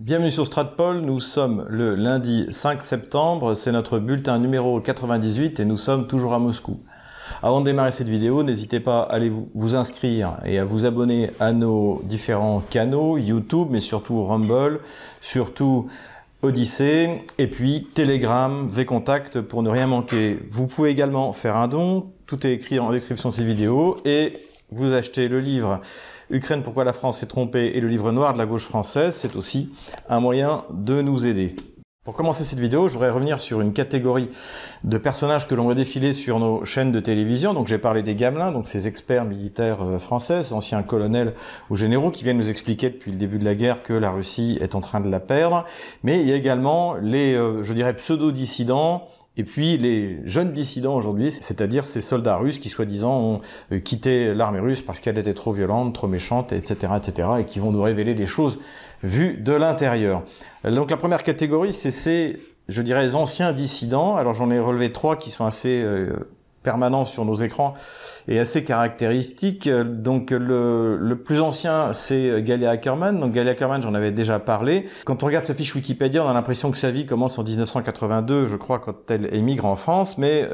Bienvenue sur Stratpol, nous sommes le lundi 5 septembre, c'est notre bulletin numéro 98 et nous sommes toujours à Moscou. Avant de démarrer cette vidéo, n'hésitez pas à aller vous inscrire et à vous abonner à nos différents canaux, YouTube, mais surtout Rumble, surtout Odyssée, et puis Telegram, Vcontact pour ne rien manquer. Vous pouvez également faire un don, tout est écrit en description de cette vidéo, et vous achetez le livre « Ukraine, pourquoi la France s'est trompée » et le livre noir de la gauche française, c'est aussi un moyen de nous aider. Pour commencer cette vidéo, je voudrais revenir sur une catégorie de personnages que l'on voit défiler sur nos chaînes de télévision. Donc j'ai parlé des Gamelins, donc ces experts militaires français, ces anciens colonels ou généraux qui viennent nous expliquer depuis le début de la guerre que la Russie est en train de la perdre. Mais il y a également les, je dirais, pseudo-dissidents, et puis les jeunes dissidents aujourd'hui, c'est-à-dire ces soldats russes qui soi-disant ont quitté l'armée russe parce qu'elle était trop violente, trop méchante, etc., et qui vont nous révéler des choses vues de l'intérieur. Donc la première catégorie, c'est ces, je dirais, les anciens dissidents. Alors j'en ai relevé trois qui sont assez permanents sur nos écrans et assez caractéristiques. Donc le plus ancien, c'est Galia Ackerman. Donc Galia Ackerman, j'en avais déjà parlé. Quand on regarde sa fiche Wikipédia, on a l'impression que sa vie commence en 1982, je crois, quand elle émigre en France, mais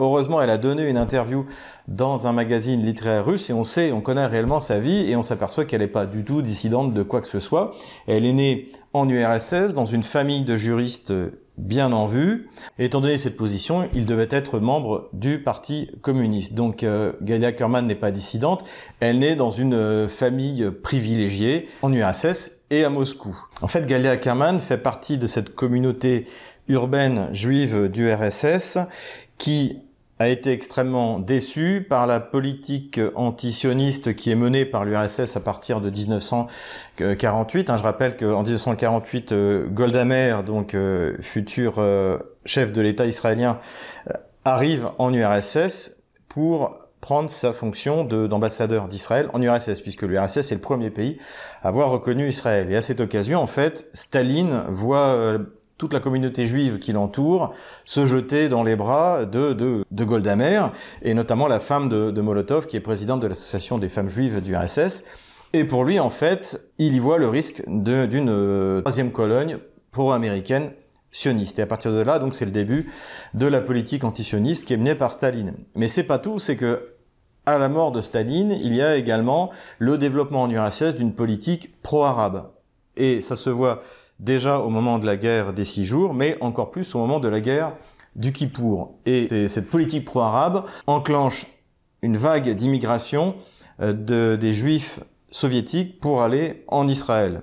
heureusement, elle a donné une interview dans un magazine littéraire russe et on sait, on connaît réellement sa vie et on s'aperçoit qu'elle n'est pas du tout dissidente de quoi que ce soit. Elle est née en URSS, dans une famille de juristes bien en vue. Et étant donné cette position, il devait être membre du Parti communiste. Donc Galia Ackerman n'est pas dissidente, elle naît dans une famille privilégiée en URSS et à Moscou. En fait, Galia Ackerman fait partie de cette communauté urbaine juive d'URSS qui a été extrêmement déçu par la politique antisioniste qui est menée par l'URSS à partir de 1948. Je rappelle qu'en 1948, Golda Meir, donc futur chef de l'État israélien, arrive en URSS pour prendre sa fonction d'ambassadeur d'Israël en URSS, puisque l'URSS est le premier pays à avoir reconnu Israël. Et à cette occasion, en fait, Staline voit toute la communauté juive qui l'entoure se jeter dans les bras de Golda Meir, et notamment la femme de Molotov, qui est présidente de l'association des femmes juives du RSS. Et pour lui, en fait, il y voit le risque d'une troisième colonne pro-américaine sioniste. Et à partir de là, donc, c'est le début de la politique antisioniste qui est menée par Staline. Mais c'est pas tout, c'est que à la mort de Staline, il y a également le développement en URSS d'une politique pro-arabe. Et ça se voit déjà au moment de la guerre des 6 jours, mais encore plus au moment de la guerre du Kippour. Et cette politique pro-arabe enclenche une vague d'immigration des Juifs soviétiques pour aller en Israël.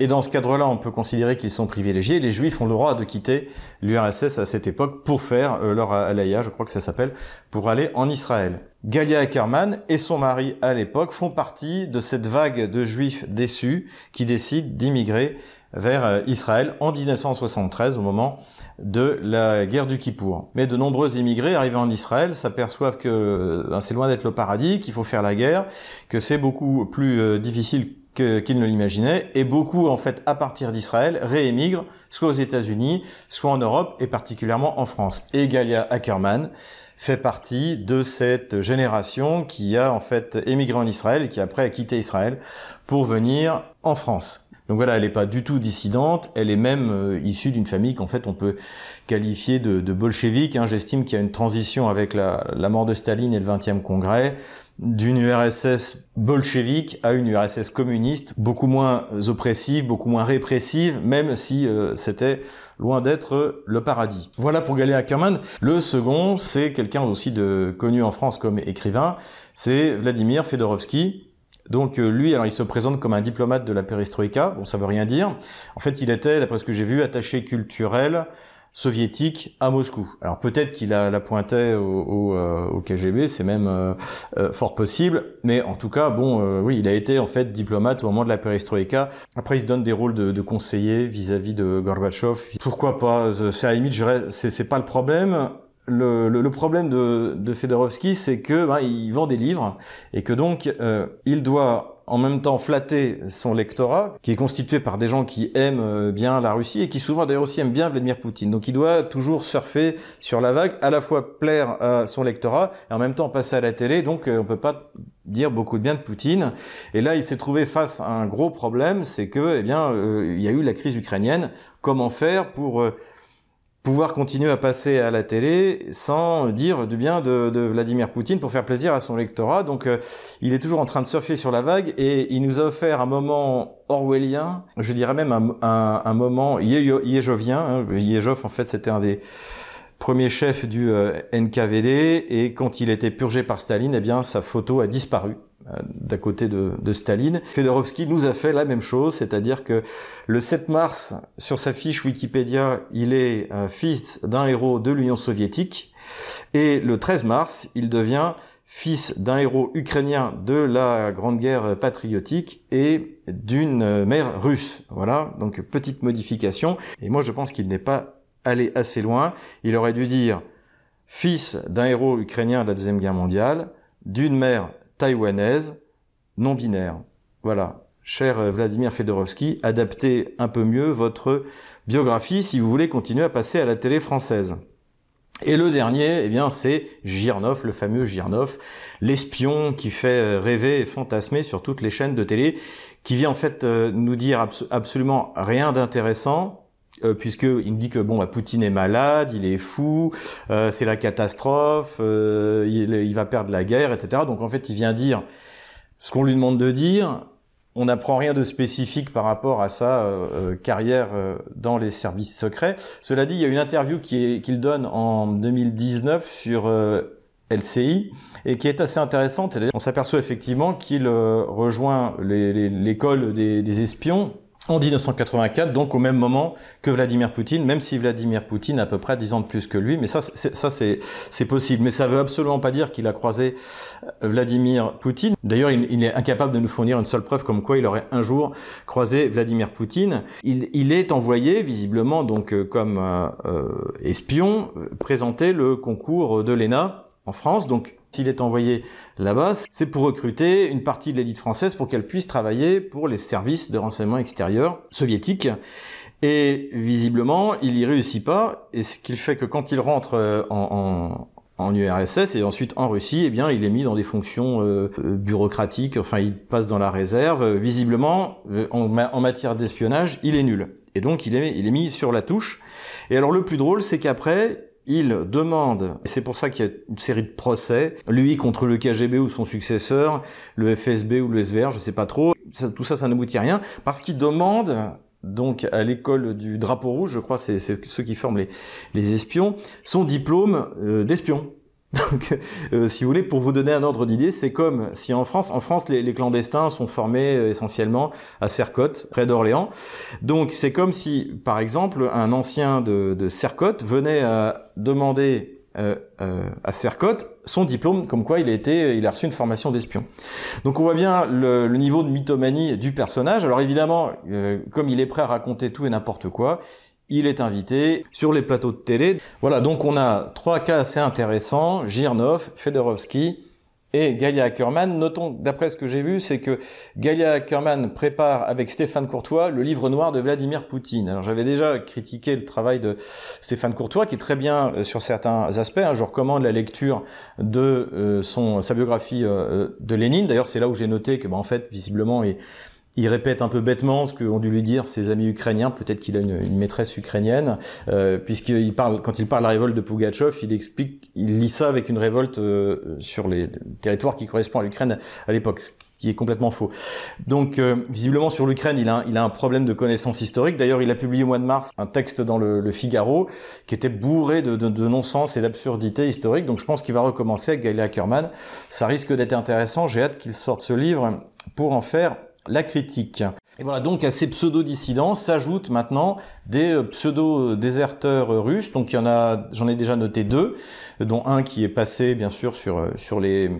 Et dans ce cadre-là, on peut considérer qu'ils sont privilégiés, les Juifs ont le droit de quitter l'URSS à cette époque pour faire leur halaya, je crois que ça s'appelle, pour aller en Israël. Galia Ackerman et son mari à l'époque font partie de cette vague de Juifs déçus qui décident d'immigrer vers Israël en 1973, au moment de la guerre du Kippour. Mais de nombreux immigrés arrivés en Israël s'aperçoivent que c'est loin d'être le paradis, qu'il faut faire la guerre, que c'est beaucoup plus difficile qu'ils ne l'imaginaient, et beaucoup, en fait, à partir d'Israël, réémigrent soit aux États-Unis, soit en Europe, et particulièrement en France. Et Galia Ackerman fait partie de cette génération qui a, en fait, émigré en Israël et qui, après, a quitté Israël pour venir en France. Donc voilà, elle n'est pas du tout dissidente, elle est même issue d'une famille qu'en fait on peut qualifier de bolchevique. J'estime qu'il y a une transition avec la mort de Staline et le 20e congrès, d'une URSS bolchevique à une URSS communiste, beaucoup moins oppressive, beaucoup moins répressive, même si c'était loin d'être le paradis. Voilà pour Galia Ackerman. Le second, c'est quelqu'un aussi connu en France comme écrivain, c'est Vladimir Fedorovsky. Donc lui, alors il se présente comme un diplomate de la Péristroïka, bon ça veut rien dire. En fait, il était, d'après ce que j'ai vu, attaché culturel soviétique à Moscou. Alors peut-être qu'il la pointait au KGB, c'est même fort possible, mais en tout cas, bon, oui, il a été en fait diplomate au moment de la Pérestroïka. Après, il se donne des rôles de conseiller vis-à-vis de Gorbatchev. Pourquoi pas, à la limite, c'est pas le problème. Le problème de Fedorovsky, c'est que il vend des livres et que donc il doit en même temps flatter son lectorat, qui est constitué par des gens qui aiment bien la Russie et qui souvent d'ailleurs aussi aiment bien Vladimir Poutine. Donc il doit toujours surfer sur la vague, à la fois plaire à son lectorat et en même temps passer à la télé, donc on peut pas dire beaucoup de bien de Poutine. Et là, il s'est trouvé face à un gros problème, c'est que, eh bien, il y a eu la crise ukrainienne. Comment faire pour pouvoir continuer à passer à la télé sans dire du bien de Vladimir Poutine pour faire plaisir à son lectorat? Donc il est toujours en train de surfer sur la vague et il nous a offert un moment orwellien, je dirais même un moment iéjovien. Hein. Iéjov, en fait, c'était un des premier chef du NKVD, et quand il était purgé par Staline, eh bien sa photo a disparu d'à côté de Staline. Fedorovsky nous a fait la même chose, c'est-à-dire que le 7 mars, sur sa fiche Wikipédia, il est fils d'un héros de l'Union soviétique, et le 13 mars, il devient fils d'un héros ukrainien de la Grande Guerre patriotique et d'une mère russe. Voilà, donc petite modification, et moi je pense qu'il n'est pas aller assez loin. Il aurait dû dire fils d'un héros ukrainien de la Deuxième Guerre mondiale, d'une mère taïwanaise, non binaire. Voilà. Cher Vladimir Fedorovsky, adaptez un peu mieux votre biographie si vous voulez continuer à passer à la télé française. Et le dernier, eh bien, c'est Jirnov, le fameux Jirnov, l'espion qui fait rêver et fantasmer sur toutes les chaînes de télé, qui vient en fait nous dire absolument rien d'intéressant, puisqu'il me dit que bon, bah, Poutine est malade, il est fou, c'est la catastrophe, il va perdre la guerre, etc. Donc en fait, il vient dire ce qu'on lui demande de dire. On n'apprend rien de spécifique par rapport à sa carrière dans les services secrets. Cela dit, il y a une interview qu'il donne en 2019 sur LCI, et qui est assez intéressante. On s'aperçoit effectivement qu'il rejoint l'école des espions en 1984, donc au même moment que Vladimir Poutine, même si Vladimir Poutine a à peu près 10 ans de plus que lui, mais ça c'est possible. Mais ça veut absolument pas dire qu'il a croisé Vladimir Poutine. D'ailleurs, il est incapable de nous fournir une seule preuve comme quoi il aurait un jour croisé Vladimir Poutine. Il est envoyé, visiblement, donc comme espion, présenter le concours de l'ENA en France, donc s'il est envoyé là-bas, c'est pour recruter une partie de l'élite française pour qu'elle puisse travailler pour les services de renseignement extérieur soviétiques. Et visiblement, il n'y réussit pas, et ce qui fait que quand il rentre en URSS et ensuite en Russie, eh bien, il est mis dans des fonctions bureaucratiques, enfin, il passe dans la réserve. Visiblement, en matière d'espionnage, il est nul. Et donc, il est mis sur la touche. Et alors, le plus drôle, c'est qu'après, il demande, et c'est pour ça qu'il y a une série de procès, lui contre le KGB ou son successeur, le FSB ou le SVR, je sais pas trop, tout ça n'aboutit à rien, parce qu'il demande, donc à l'école du drapeau rouge, je crois, c'est ceux qui forment les espions, son diplôme d'espion. Donc, si vous voulez, pour vous donner un ordre d'idée, c'est comme si en France, les clandestins sont formés essentiellement à Sercotte, près d'Orléans. Donc, c'est comme si, par exemple, un ancien de Sercotte venait à demander à Sercotte son diplôme, comme quoi il a reçu une formation d'espion. Donc, on voit bien le niveau de mythomanie du personnage. Alors, évidemment, comme il est prêt à raconter tout et n'importe quoi, il est invité sur les plateaux de télé. Voilà, donc on a trois cas assez intéressants, Jirnov, Fedorovsky et Galia Ackerman. Notons, d'après ce que j'ai vu, c'est que Galia Ackerman prépare avec Stéphane Courtois le livre noir de Vladimir Poutine. Alors j'avais déjà critiqué le travail de Stéphane Courtois, qui est très bien sur certains aspects. Je recommande la lecture de sa biographie de Lénine. D'ailleurs, c'est là où j'ai noté que, bah, en fait, visiblement, il répète un peu bêtement ce qu'ont dû lui dire ses amis ukrainiens, peut-être qu'il a une maîtresse ukrainienne, puisqu'il parle, quand il parle de la révolte de Pougatchev, il explique, il lit ça avec une révolte sur les territoires qui correspondent à l'Ukraine à l'époque, ce qui est complètement faux. Donc visiblement sur l'Ukraine, il a un problème de connaissance historique. D'ailleurs, il a publié au mois de mars un texte dans le Figaro qui était bourré de non-sens et d'absurdités historiques, donc je pense qu'il va recommencer avec Galia Ackerman. Ça risque d'être intéressant, j'ai hâte qu'il sorte ce livre pour en faire la critique. Et voilà, donc à ces pseudo-dissidents s'ajoutent maintenant des pseudo-déserteurs russes. Donc il y en a, j'en ai déjà noté deux, dont un qui est passé bien sûr sur les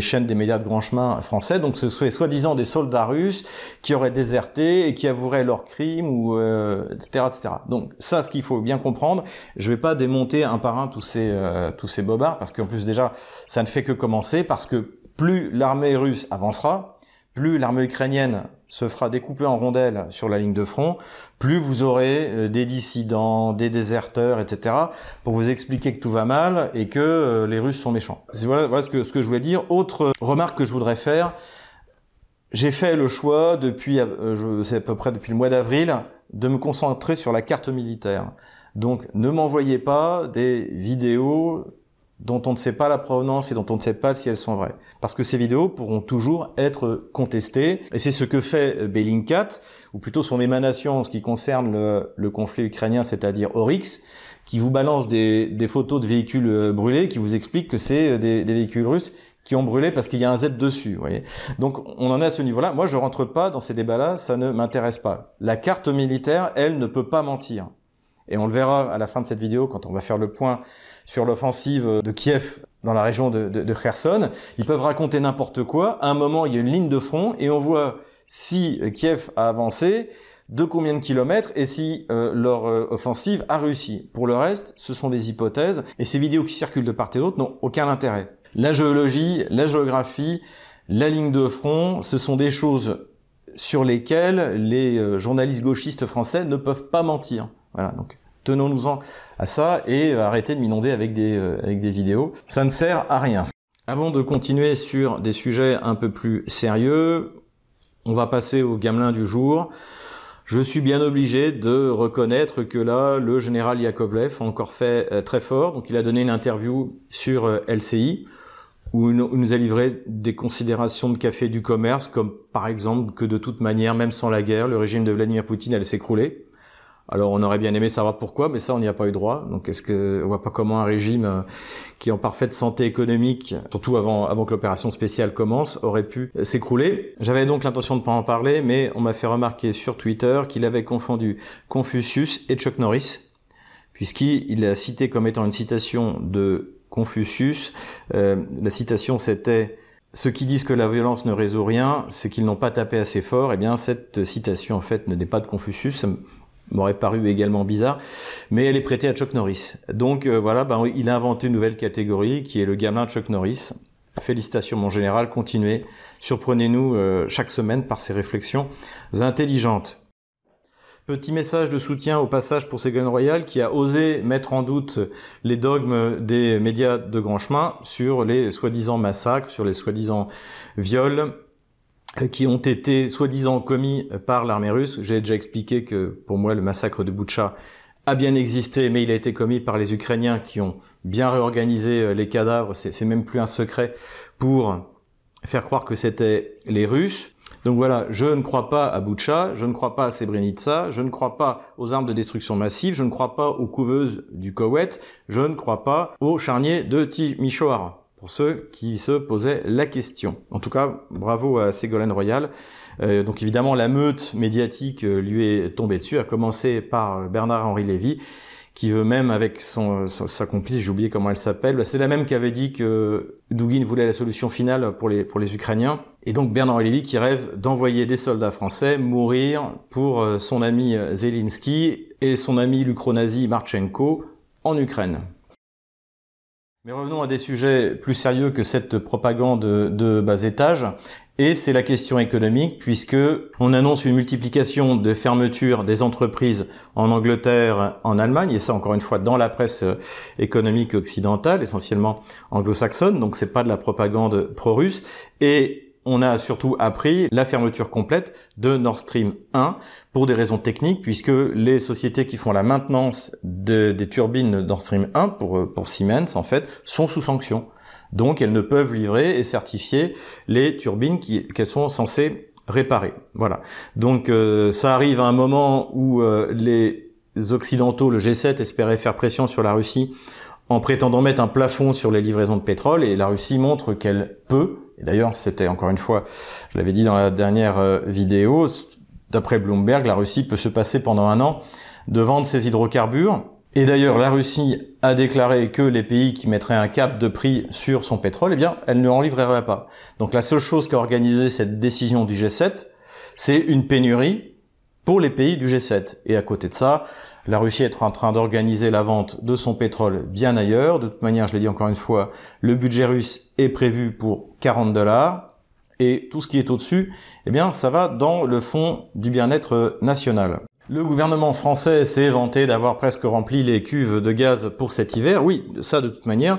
chaînes des médias de grand chemin français. Donc ce sont soi-disant des soldats russes qui auraient déserté et qui avoueraient leurs crimes, ou etc., etc. Donc ça, ce qu'il faut bien comprendre, je vais pas démonter un par un tous ces bobards, parce qu'en plus déjà ça ne fait que commencer, parce que plus l'armée russe avancera, plus l'armée ukrainienne se fera découper en rondelles sur la ligne de front, plus vous aurez des dissidents, des déserteurs, etc., pour vous expliquer que tout va mal et que les Russes sont méchants. Voilà ce que je voulais dire. Autre remarque que je voudrais faire, j'ai fait le choix, c'est à peu près depuis le mois d'avril, de me concentrer sur la carte militaire. Donc ne m'envoyez pas des vidéos dont on ne sait pas la provenance et dont on ne sait pas si elles sont vraies. Parce que ces vidéos pourront toujours être contestées. Et c'est ce que fait Bellingcat, ou plutôt son émanation en ce qui concerne le conflit ukrainien, c'est-à-dire Oryx, qui vous balance des photos de véhicules brûlés, qui vous explique que c'est des véhicules russes qui ont brûlé parce qu'il y a un Z dessus, vous voyez. Donc on en est à ce niveau-là. Moi, je rentre pas dans ces débats-là, ça ne m'intéresse pas. La carte militaire, elle, ne peut pas mentir. Et on le verra à la fin de cette vidéo, quand on va faire le point sur l'offensive de Kiev dans la région de Kherson. Ils peuvent raconter n'importe quoi. À un moment, il y a une ligne de front et on voit si Kiev a avancé, de combien de kilomètres, et si leur offensive a réussi. Pour le reste, ce sont des hypothèses. Et ces vidéos qui circulent de part et d'autre n'ont aucun intérêt. La géologie, la géographie, la ligne de front, ce sont des choses sur lesquelles les journalistes gauchistes français ne peuvent pas mentir. Voilà, donc tenons-nous-en à ça et arrêtez de m'inonder avec des vidéos. Ça ne sert à rien. Avant de continuer sur des sujets un peu plus sérieux, on va passer au gamelin du jour. Je suis bien obligé de reconnaître que là, le général Yakovlev a encore fait très fort. Donc il a donné une interview sur LCI, où il nous a livré des considérations de café du commerce, comme par exemple que de toute manière, même sans la guerre, le régime de Vladimir Poutine allait s'écrouler. Alors on aurait bien aimé savoir pourquoi, mais ça on n'y a pas eu droit. Donc est-ce que on voit pas comment un régime qui est en parfaite santé économique, surtout avant que l'opération spéciale commence, aurait pu s'écrouler. J'avais donc l'intention de ne pas en parler, mais on m'a fait remarquer sur Twitter qu'il avait confondu Confucius et Chuck Norris, puisqu'il a cité comme étant une citation de Confucius. La citation c'était « Ceux qui disent que la violence ne résout rien, c'est qu'ils n'ont pas tapé assez fort ». Eh bien, cette citation, en fait, n'est pas de Confucius. Ça m'aurait paru également bizarre. Mais elle est prêtée à Chuck Norris. Donc, voilà, il a inventé une nouvelle catégorie qui est le gamelin de Chuck Norris. Félicitations, mon général. Continuez. Surprenez-nous chaque semaine par ces réflexions intelligentes. Petit message de soutien au passage pour Ségolène Royal qui a osé mettre en doute les dogmes des médias de grand chemin sur les soi-disant massacres, sur les soi-disant viols qui ont été soi-disant commis par l'armée russe. J'ai déjà expliqué que pour moi le massacre de Boucha a bien existé, mais il a été commis par les Ukrainiens qui ont bien réorganisé les cadavres. C'est même plus un secret pour faire croire que c'était les Russes. Donc voilà, je ne crois pas à Boucha, je ne crois pas à Sébrenica, je ne crois pas aux armes de destruction massive, je ne crois pas aux couveuses du Koweït, je ne crois pas aux charniers de Timișoara, pour ceux qui se posaient la question. En tout cas, bravo à Ségolène Royal. Donc évidemment, la meute médiatique lui est tombée dessus, à commencer par Bernard-Henri Lévy, qui veut même, avec sa complice, j'ai oublié comment elle s'appelle, c'est la même qui avait dit que Douguin voulait la solution finale pour les Ukrainiens. Et donc Bernard-Henri Lévy qui rêve d'envoyer des soldats français mourir pour son ami Zelensky et son ami l'ukro-nazi Marchenko en Ukraine. Mais revenons à des sujets plus sérieux que cette propagande de bas étage. Et c'est la question économique, puisque on annonce une multiplication de fermetures des entreprises en Angleterre, en Allemagne, et ça encore une fois dans la presse économique occidentale, essentiellement anglo-saxonne, donc c'est pas de la propagande pro-russe, et on a surtout appris la fermeture complète de Nord Stream 1 pour des raisons techniques, puisque les sociétés qui font la maintenance des turbines Nord Stream 1 pour Siemens, en fait, sont sous sanction. Donc elles ne peuvent livrer et certifier les turbines qu'elles sont censées réparer. Voilà. Donc ça arrive à un moment où les Occidentaux, le G7, espéraient faire pression sur la Russie en prétendant mettre un plafond sur les livraisons de pétrole, et la Russie montre qu'elle peut, et d'ailleurs c'était encore une fois, je l'avais dit dans la dernière vidéo, d'après Bloomberg, la Russie peut se passer pendant un an de vendre ses hydrocarbures. Et d'ailleurs, la Russie a déclaré que les pays qui mettraient un cap de prix sur son pétrole, eh bien, elle ne en livrerait pas. Donc la seule chose qu'a organisé cette décision du G7, c'est une pénurie pour les pays du G7. Et à côté de ça, la Russie est en train d'organiser la vente de son pétrole bien ailleurs. De toute manière, je l'ai dit encore une fois, le budget russe est prévu pour $40. Et tout ce qui est au-dessus, eh bien, ça va dans le fond du bien-être national. Le gouvernement français s'est vanté d'avoir presque rempli les cuves de gaz pour cet hiver. Oui, ça de toute manière,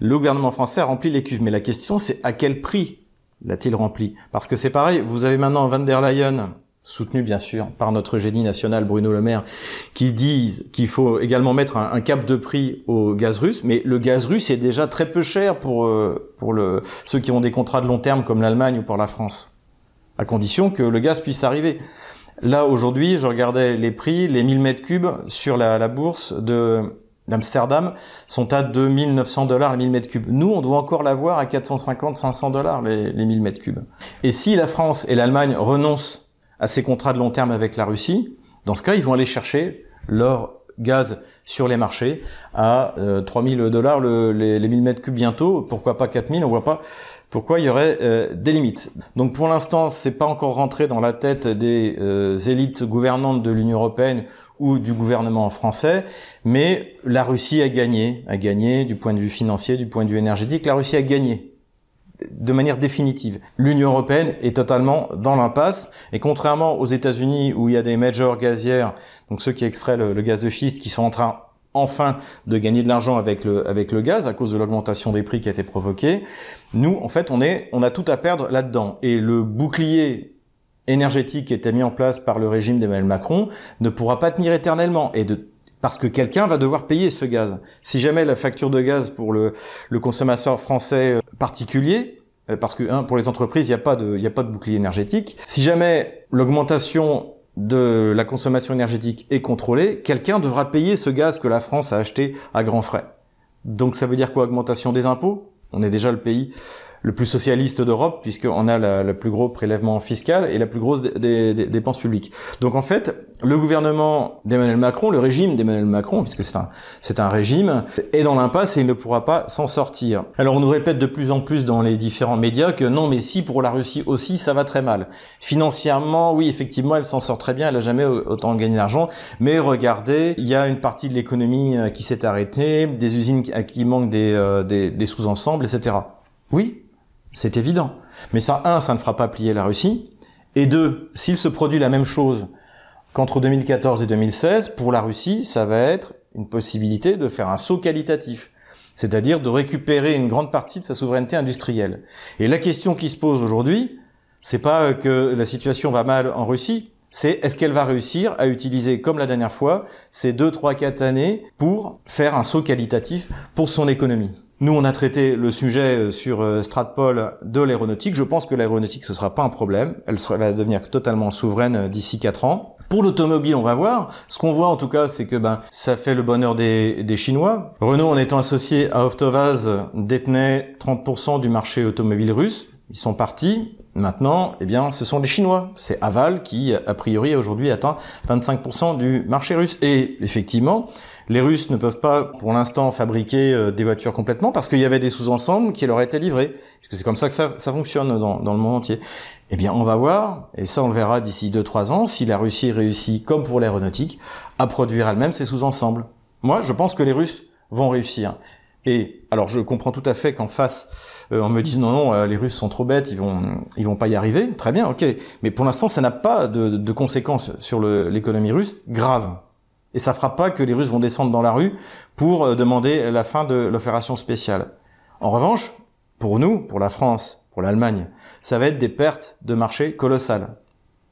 le gouvernement français a rempli les cuves. Mais la question, c'est à quel prix l'a-t-il rempli? Parce que c'est pareil, vous avez maintenant Van der Leyen, soutenu bien sûr par notre génie national Bruno Le Maire, qui disent qu'il faut également mettre un cap de prix au gaz russe. Mais le gaz russe est déjà très peu cher pour ceux qui ont des contrats de long terme comme l'Allemagne ou pour la France, à condition que le gaz puisse arriver. Là, aujourd'hui, je regardais les prix, les 1000 mètres cubes sur la bourse d'Amsterdam sont à 2 900 $ les 1000 mètres cubes. Nous, on doit encore l'avoir à 450-500 $ les 1000 mètres cubes. Et si la France et l'Allemagne renoncent à ces contrats de long terme avec la Russie, dans ce cas, ils vont aller chercher leur gaz sur les marchés à 3 000 $ les 1000 mètres cubes bientôt. Pourquoi pas 4 000 $? On voit pas pourquoi il y aurait des limites. Donc pour l'instant, c'est pas encore rentré dans la tête des élites gouvernantes de l'Union européenne ou du gouvernement français, mais la Russie a gagné du point de vue financier, du point de vue énergétique. La Russie a gagné de manière définitive. L'Union européenne est totalement dans l'impasse, et contrairement aux États-Unis où il y a des majors gazières, donc ceux qui extraient le gaz de schiste, qui sont en train enfin de gagner de l'argent avec le gaz à cause de l'augmentation des prix qui a été provoquée, nous, en fait, on a tout à perdre là-dedans. Et le bouclier énergétique qui était mis en place par le régime d'Emmanuel Macron ne pourra pas tenir éternellement, parce que quelqu'un va devoir payer ce gaz. Si jamais la facture de gaz pour le consommateur français particulier, parce que pour les entreprises, il n'y a pas de bouclier énergétique, si jamais l'augmentation de la consommation énergétique est contrôlée, quelqu'un devra payer ce gaz que la France a acheté à grands frais. Donc ça veut dire quoi? Augmentation des impôts? On est déjà le pays le plus socialiste d'Europe, puisqu'on a le plus gros prélèvement fiscal et la plus grosse des dépenses publiques. Donc en fait, le gouvernement d'Emmanuel Macron, le régime d'Emmanuel Macron, puisque c'est un régime, est dans l'impasse et il ne pourra pas s'en sortir. Alors on nous répète de plus en plus dans les différents médias que non, mais si, pour la Russie aussi, ça va très mal. Financièrement, oui, effectivement, elle s'en sort très bien, elle n'a jamais autant gagné d'argent, mais regardez, il y a une partie de l'économie qui s'est arrêtée, des usines qui manquent des sous-ensembles, etc. Oui, c'est évident. Mais ça, un, ça ne fera pas plier la Russie. Et deux, s'il se produit la même chose qu'entre 2014 et 2016, pour la Russie, ça va être une possibilité de faire un saut qualitatif, c'est-à-dire de récupérer une grande partie de sa souveraineté industrielle. Et la question qui se pose aujourd'hui, c'est pas que la situation va mal en Russie, c'est est-ce qu'elle va réussir à utiliser, comme la dernière fois, ces 2, 3, 4 années pour faire un saut qualitatif pour son économie. Nous, on a traité le sujet sur Stratpol de l'aéronautique. Je pense que l'aéronautique, ce sera pas un problème. Elle va devenir totalement souveraine d'ici 4 ans. Pour l'automobile, on va voir. Ce qu'on voit, en tout cas, c'est que ça fait le bonheur des Chinois. Renault, en étant associé à Avtovaz, détenait 30% du marché automobile russe. Ils sont partis. Maintenant, eh bien, ce sont les Chinois. C'est Aval qui, a priori, aujourd'hui atteint 25% du marché russe. Et effectivement, les Russes ne peuvent pas, pour l'instant, fabriquer des voitures complètement parce qu'il y avait des sous-ensembles qui leur étaient livrés. Parce que c'est comme ça que ça fonctionne dans le monde entier. Eh bien, on va voir, et ça on le verra d'ici 2-3 ans, si la Russie réussit, comme pour l'aéronautique, à produire elle-même ses sous-ensembles. Moi, je pense que les Russes vont réussir. Et alors, je comprends tout à fait qu'en face, on me dise non, les Russes sont trop bêtes, ils vont pas y arriver. Très bien, ok. Mais pour l'instant, ça n'a pas de conséquences sur l'économie russe grave. Et ça fera pas que les Russes vont descendre dans la rue pour demander la fin de l'opération spéciale. En revanche, pour nous, pour la France, pour l'Allemagne, ça va être des pertes de marché colossales.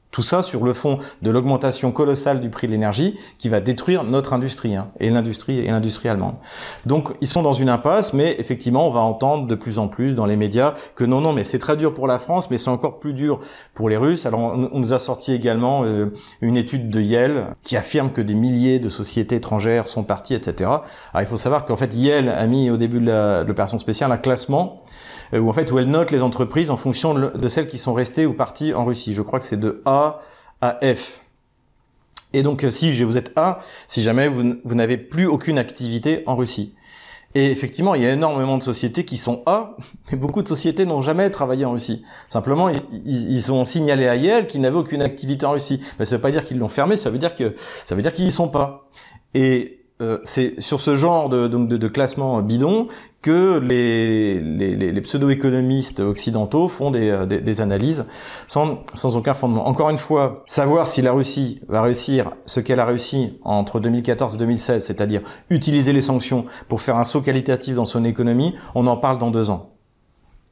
Tout ça sur le fond de l'augmentation colossale du prix de l'énergie qui va détruire notre industrie, hein, et l'industrie allemande. Donc ils sont dans une impasse, mais effectivement on va entendre de plus en plus dans les médias que non, mais c'est très dur pour la France, mais c'est encore plus dur pour les Russes. Alors on nous a sorti également une étude de Yale qui affirme que des milliers de sociétés étrangères sont parties, etc. Alors il faut savoir qu'en fait Yale a mis au début de l'opération spéciale un classement où elle note les entreprises en fonction de celles qui sont restées ou parties en Russie. Je crois que c'est de A à F. Et donc, si vous êtes A, si jamais vous n'avez plus aucune activité en Russie. Et effectivement, il y a énormément de sociétés qui sont A, mais beaucoup de sociétés n'ont jamais travaillé en Russie. Simplement, ils ont signalé à Yale qu'ils n'avaient aucune activité en Russie. Mais ça ne veut pas dire qu'ils l'ont fermé, ça veut dire qu'ils n'y sont pas. Et C'est sur ce genre de classement bidon que les pseudo-économistes occidentaux font des analyses sans aucun fondement. Encore une fois, savoir si la Russie va réussir ce qu'elle a réussi entre 2014 et 2016, c'est-à-dire utiliser les sanctions pour faire un saut qualitatif dans son économie, on en parle dans 2 ans.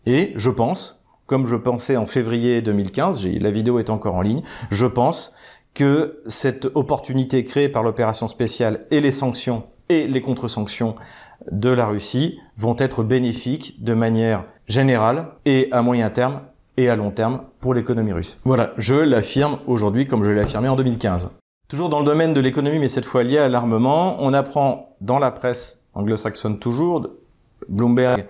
Et je pense, comme je pensais en février 2015, la vidéo est encore en ligne, je pense que cette opportunité créée par l'opération spéciale et les sanctions et les contre-sanctions de la Russie vont être bénéfiques de manière générale et à moyen terme et à long terme pour l'économie russe. Voilà, je l'affirme aujourd'hui comme je l'ai affirmé en 2015. Toujours dans le domaine de l'économie, mais cette fois lié à l'armement, on apprend dans la presse anglo-saxonne toujours, Bloomberg,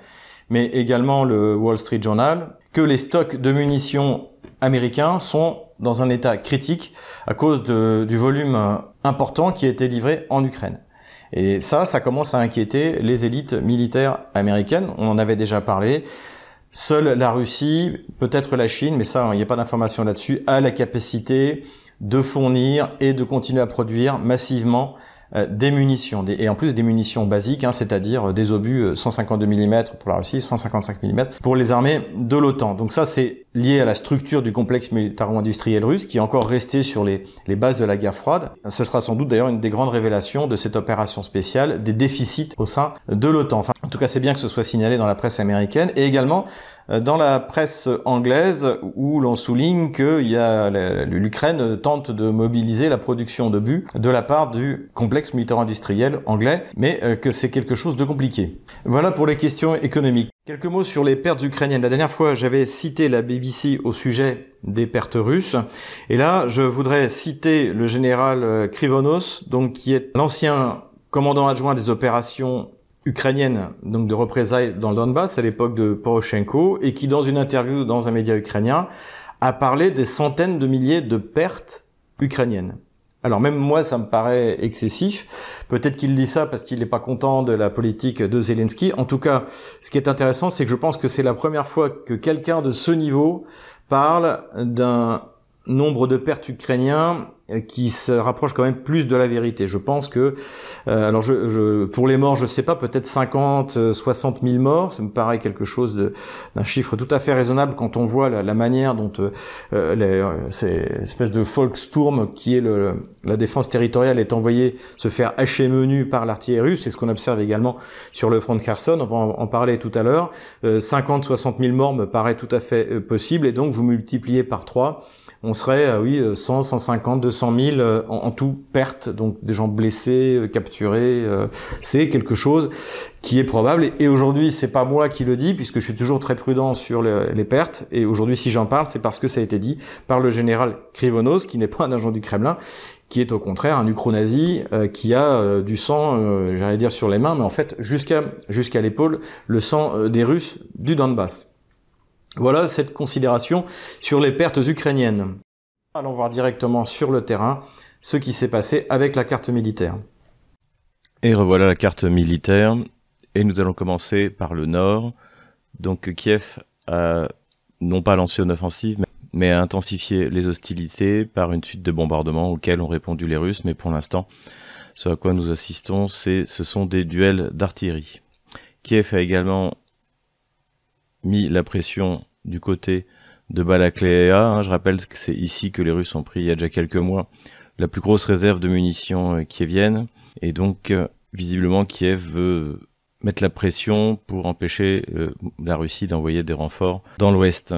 mais également le Wall Street Journal, que les stocks de munitions américains sont dans un état critique à cause du volume important qui a été livré en Ukraine. Et ça commence à inquiéter les élites militaires américaines. On en avait déjà parlé. Seule la Russie, peut-être la Chine, mais ça, il n'y a pas d'information là-dessus, a la capacité de fournir et de continuer à produire massivement des munitions, et en plus des munitions basiques, hein, c'est-à-dire des obus 152 mm pour la Russie, 155 mm pour les armées de l'OTAN. Donc ça, c'est lié à la structure du complexe militaro-industriel russe qui est encore resté sur les bases de la guerre froide. Ce sera sans doute d'ailleurs une des grandes révélations de cette opération spéciale, des déficits au sein de l'OTAN. Enfin, en tout cas, c'est bien que ce soit signalé dans la presse américaine et également dans la presse anglaise où l'on souligne que l'Ukraine tente de mobiliser la production d'obus de la part du complexe militaro-industriel anglais, mais que c'est quelque chose de compliqué. Voilà pour les questions économiques. Quelques mots sur les pertes ukrainiennes. La dernière fois, j'avais cité la BBC au sujet des pertes russes. Et là, je voudrais citer le général Krivonos, donc qui est l'ancien commandant adjoint des opérations ukrainienne, donc de représailles dans le Donbass à l'époque de Porochenko, et qui, dans une interview dans un média ukrainien, a parlé des centaines de milliers de pertes ukrainiennes. Alors même moi, ça me paraît excessif. Peut-être qu'il dit ça parce qu'il n'est pas content de la politique de Zelensky. En tout cas, ce qui est intéressant, c'est que je pense que c'est la première fois que quelqu'un de ce niveau parle d'un nombre de pertes ukrainiens qui se rapproche quand même plus de la vérité. Je pense que, alors pour les morts, je sais pas, peut-être 50, 60 000 morts, ça me paraît quelque chose d'un chiffre tout à fait raisonnable quand on voit la manière dont ces espèces de Volkssturm, qui est la défense territoriale, est envoyée se faire hacher menu par l'artillerie russe. C'est ce qu'on observe également sur le front de Kherson, on va en parler tout à l'heure. 50, 60 000 morts me paraît tout à fait possible, et donc vous multipliez par 3, on serait, oui, 100, 150, 200 000 en tout pertes, donc des gens blessés, capturés. C'est quelque chose qui est probable. Et aujourd'hui, c'est pas moi qui le dis, puisque je suis toujours très prudent sur les pertes. Et aujourd'hui, si j'en parle, c'est parce que ça a été dit par le général Krivonos, qui n'est pas un agent du Kremlin, qui est au contraire un ukro-nazi qui a du sang, j'allais dire sur les mains, mais en fait jusqu'à l'épaule, le sang des Russes du Donbass. Voilà cette considération sur les pertes ukrainiennes. Allons voir directement sur le terrain ce qui s'est passé avec la carte militaire. Et revoilà la carte militaire. Et nous allons commencer par le nord. Donc Kiev a non pas lancé une offensive, mais a intensifié les hostilités par une suite de bombardements auxquels ont répondu les Russes. Mais pour l'instant, ce à quoi nous assistons, ce sont des duels d'artillerie. Kiev a également mis la pression du côté de Balakleia, hein, je rappelle que c'est ici que les Russes ont pris il y a déjà quelques mois la plus grosse réserve de munitions kievienne, et donc visiblement Kiev veut mettre la pression pour empêcher la Russie d'envoyer des renforts dans l'ouest.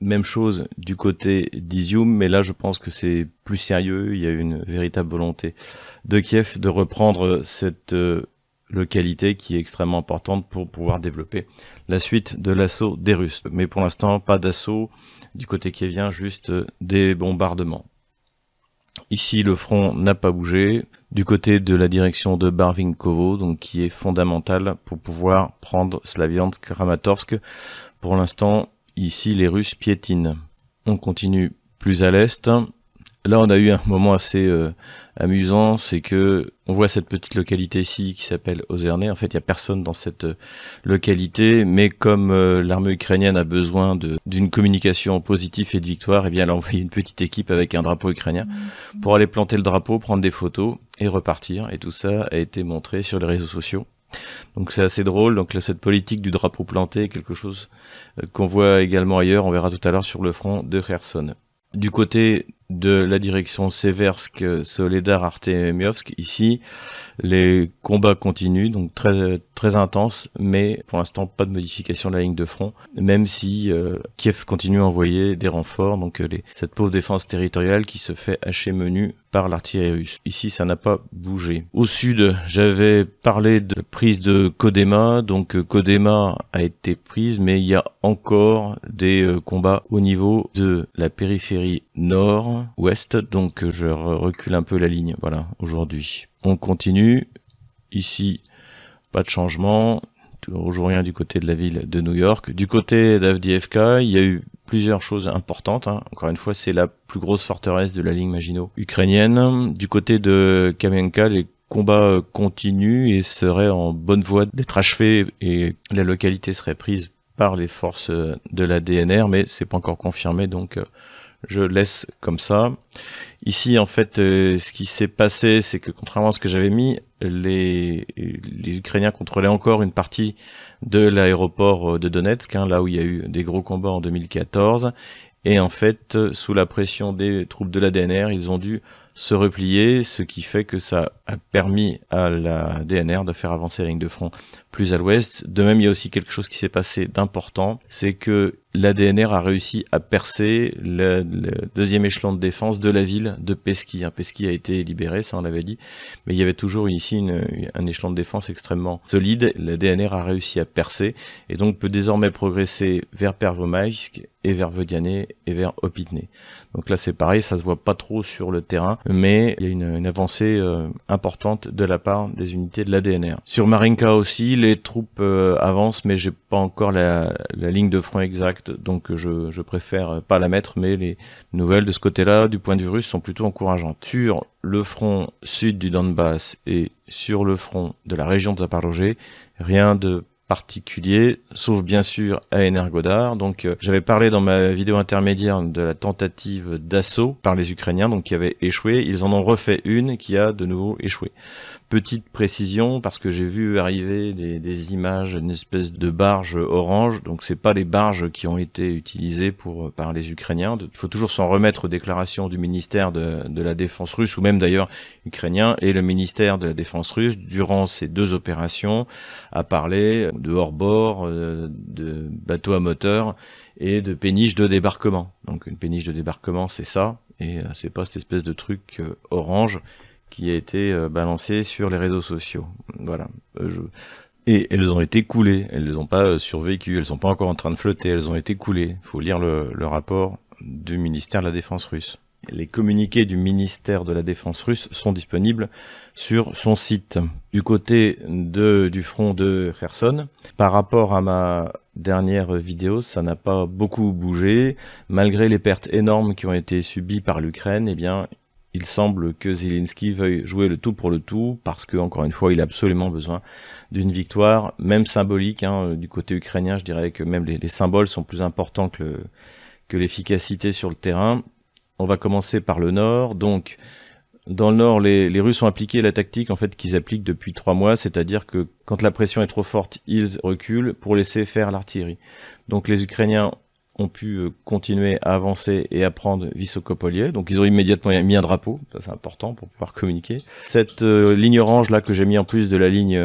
Même chose du côté d'Izium, mais là je pense que c'est plus sérieux, il y a une véritable volonté de Kiev de reprendre cette localité qui est extrêmement importante pour pouvoir développer la suite de l'assaut des Russes. Mais pour l'instant, pas d'assaut du côté kievien, juste des bombardements. Ici, le front n'a pas bougé du côté de la direction de Barvinkovo, donc qui est fondamentale pour pouvoir prendre Slaviansk, Kramatorsk. Pour l'instant, ici, les Russes piétinent. On continue plus à l'est Là, on a eu un moment assez amusant, c'est que on voit cette petite localité ici qui s'appelle Ozernay. En fait, il n'y a personne dans cette localité, mais comme l'armée ukrainienne a besoin d'une communication positive et de victoire, eh bien, elle a envoyé une petite équipe avec un drapeau ukrainien pour aller planter le drapeau, prendre des photos et repartir. Et tout ça a été montré sur les réseaux sociaux. Donc c'est assez drôle. Donc là, cette politique du drapeau planté est quelque chose qu'on voit également ailleurs. On verra tout à l'heure sur le front de Kherson. Du côté de la direction Seversk, Soledar, Artemiovsk, ici, les combats continuent, donc très très intenses, mais pour l'instant pas de modification de la ligne de front, même si Kiev continue à envoyer des renforts, donc cette pauvre défense territoriale qui se fait hacher menu par l'artillerie russe. Ici, ça n'a pas bougé. Au sud, j'avais parlé de prise de Kodema, donc Kodema a été prise, mais il y a encore des combats au niveau de la périphérie nord-ouest, donc je recule un peu la ligne, voilà, aujourd'hui. On continue, ici, pas de changement, toujours rien du côté de la ville de New York. Du côté d'Avdiivka, il y a eu plusieurs choses importantes, hein. Encore une fois, c'est la plus grosse forteresse de la ligne Maginot ukrainienne. Du côté de Kamianka, les combats continuent et seraient en bonne voie d'être achevés et la localité serait prise par les forces de la DNR, mais c'est pas encore confirmé, donc je laisse comme ça. Ici, en fait, ce qui s'est passé, c'est que contrairement à ce que j'avais mis, les Ukrainiens contrôlaient encore une partie de l'aéroport de Donetsk, hein, là où il y a eu des gros combats en 2014. Et en fait, sous la pression des troupes de la DNR, ils ont dû se replier, ce qui fait que ça a permis à la DNR de faire avancer la ligne de front plus à l'ouest. De même, il y a aussi quelque chose qui s'est passé d'important, c'est que la DNR a réussi à percer le deuxième échelon de défense de la ville de Pesky. Pesky a été libéré, ça on l'avait dit, mais il y avait toujours ici un échelon de défense extrêmement solide. La DNR a réussi à percer et donc peut désormais progresser vers Pervomaïsk et vers Vodiane et vers Opitne. Donc là c'est pareil, ça se voit pas trop sur le terrain, mais il y a une avancée importante de la part des unités de la DNR. Sur Marinka aussi, les troupes avancent, mais j'ai pas encore la ligne de front exacte, donc je préfère pas la mettre, mais les nouvelles de ce côté-là, du point de vue russe, sont plutôt encourageantes. Sur le front sud du Donbass et sur le front de la région de Zaporojé, rien de particulier, sauf bien sûr à Energodar. Donc j'avais parlé dans ma vidéo intermédiaire de la tentative d'assaut par les Ukrainiens, donc qui avait échoué. Ils en ont refait une qui a de nouveau échoué. Petite précision, parce que j'ai vu arriver des images, une espèce de barge orange, donc c'est pas les barges qui ont été utilisées par les Ukrainiens. Il faut toujours s'en remettre aux déclarations du ministère de la Défense russe, ou même d'ailleurs ukrainien, et le ministère de la Défense russe, durant ces deux opérations, a parlé de hors-bord, de bateaux à moteur, et de péniche de débarquement. Donc une péniche de débarquement, c'est ça, et c'est pas cette espèce de truc orange qui a été balancée sur les réseaux sociaux. Voilà. Et elles ont été coulées. Elles ne les ont pas survécues. Elles ne sont pas encore en train de flotter. Elles ont été coulées. Il faut lire le rapport du ministère de la Défense russe. Les communiqués du ministère de la Défense russe sont disponibles sur son site. Du côté du front de Kherson, par rapport à ma dernière vidéo, ça n'a pas beaucoup bougé. Malgré les pertes énormes qui ont été subies par l'Ukraine, eh bien, il semble que Zelensky veuille jouer le tout pour le tout, parce que, encore une fois, il a absolument besoin d'une victoire, même symbolique, hein. Du côté ukrainien, je dirais que même les symboles sont plus importants que l'efficacité sur le terrain. On va commencer par le nord. Donc, dans le nord, les Russes ont appliqué la tactique en fait qu'ils appliquent depuis 3 mois, c'est-à-dire que quand la pression est trop forte, ils reculent pour laisser faire l'artillerie. Donc les Ukrainiens ont pu continuer à avancer et à prendre Visokopolye. Donc ils ont immédiatement mis un drapeau, ça c'est important pour pouvoir communiquer. Cette ligne orange là que j'ai mis en plus de la ligne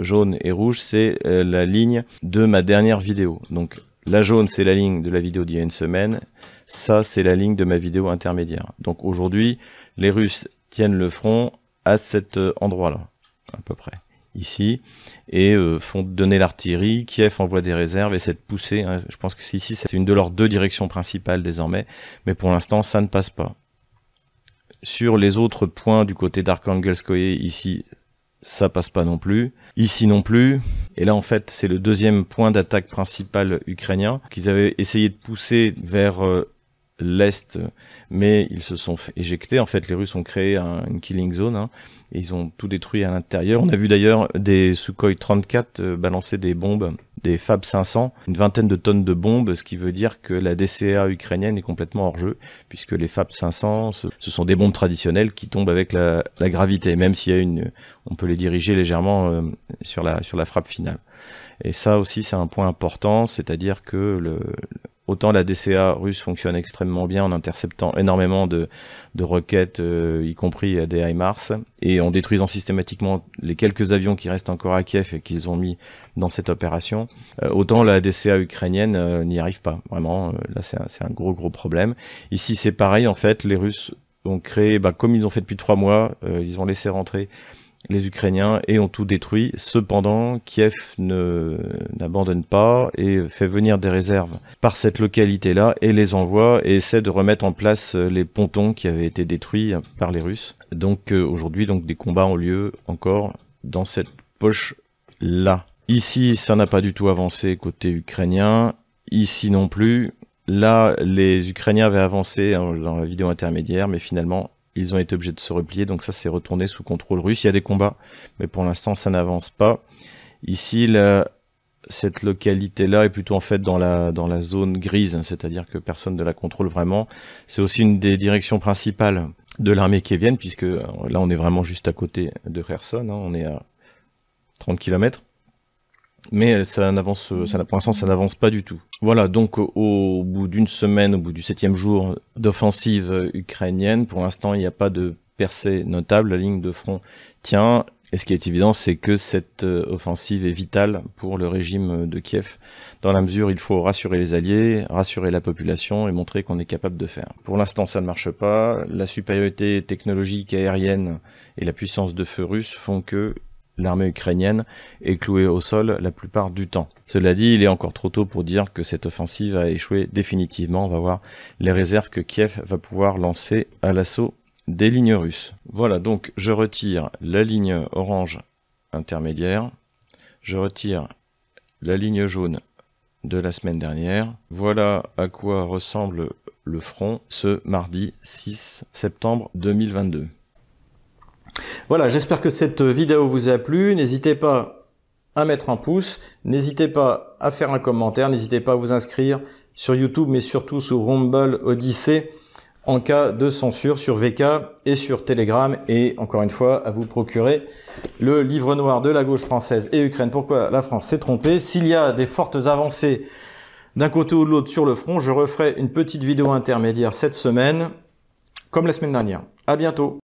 jaune et rouge, c'est la ligne de ma dernière vidéo. Donc la jaune c'est la ligne de la vidéo d'il y a une semaine, ça c'est la ligne de ma vidéo intermédiaire. Donc aujourd'hui les Russes tiennent le front à cet endroit là, à peu près. Ici, et font donner l'artillerie, Kiev envoie des réserves, et cette poussée, hein, je pense que ici c'est une de leurs deux directions principales désormais, mais pour l'instant ça ne passe pas. Sur les autres points du côté d'Arkhangelskoye, ici ça passe pas non plus, ici non plus, et là en fait c'est le deuxième point d'attaque principal ukrainien, qu'ils avaient essayé de pousser vers l'Est, mais ils se sont éjectés. En fait, les Russes ont créé une killing zone, hein, et ils ont tout détruit à l'intérieur. On a vu d'ailleurs des Sukhoi 34 balancer des bombes, des FAB 500, une vingtaine de tonnes de bombes, ce qui veut dire que la DCA ukrainienne est complètement hors jeu, puisque les FAB 500, ce sont des bombes traditionnelles qui tombent avec la gravité, même s'il y a on peut les diriger légèrement sur la frappe finale. Et ça aussi, c'est un point important, c'est-à-dire que autant la DCA russe fonctionne extrêmement bien en interceptant énormément de roquettes, y compris des HIMARS, et en détruisant systématiquement les quelques avions qui restent encore à Kiev et qu'ils ont mis dans cette opération, autant la DCA ukrainienne n'y arrive pas. Vraiment, là c'est un gros problème. Ici c'est pareil, en fait, les Russes ont créé, comme ils ont fait depuis 3 mois, ils ont laissé rentrer les Ukrainiens et ont tout détruit. Cependant, Kiev n'abandonne pas et fait venir des réserves par cette localité-là et les envoie et essaie de remettre en place les pontons qui avaient été détruits par les Russes. Donc aujourd'hui, des combats ont lieu encore dans cette poche-là. Ici, ça n'a pas du tout avancé côté ukrainien. Ici non plus. Là, les Ukrainiens avaient avancé dans la vidéo intermédiaire, mais finalement, ils ont été obligés de se replier, donc ça s'est retourné sous contrôle russe. Il y a des combats, mais pour l'instant ça n'avance pas. Ici, cette localité-là est plutôt en fait dans la zone grise, c'est-à-dire que personne ne la contrôle vraiment. C'est aussi une des directions principales de l'armée kievienne, puisque là on est vraiment juste à côté de Kherson, hein, on est à 30 km. Mais pour l'instant, ça n'avance pas du tout. Voilà, donc au bout d'une semaine, au bout du 7e jour d'offensive ukrainienne, pour l'instant, il n'y a pas de percée notable, la ligne de front tient. Et ce qui est évident, c'est que cette offensive est vitale pour le régime de Kiev. Dans la mesure, il faut rassurer les alliés, rassurer la population et montrer qu'on est capable de faire. Pour l'instant, ça ne marche pas. La supériorité technologique aérienne et la puissance de feu russe font que l'armée ukrainienne est clouée au sol la plupart du temps. Cela dit, il est encore trop tôt pour dire que cette offensive a échoué définitivement. On va voir les réserves que Kiev va pouvoir lancer à l'assaut des lignes russes. Voilà, donc je retire la ligne orange intermédiaire. Je retire la ligne jaune de la semaine dernière. Voilà à quoi ressemble le front ce mardi 6 septembre 2022. Voilà, j'espère que cette vidéo vous a plu. N'hésitez pas à mettre un pouce, n'hésitez pas à faire un commentaire, n'hésitez pas à vous inscrire sur YouTube, mais surtout sur Rumble, Odyssey, en cas de censure, sur VK et sur Telegram, et encore une fois, à vous procurer le livre noir de la gauche française et Ukraine, pourquoi la France s'est trompée. S'il y a des fortes avancées d'un côté ou de l'autre sur le front, je referai une petite vidéo intermédiaire cette semaine, comme la semaine dernière. À bientôt.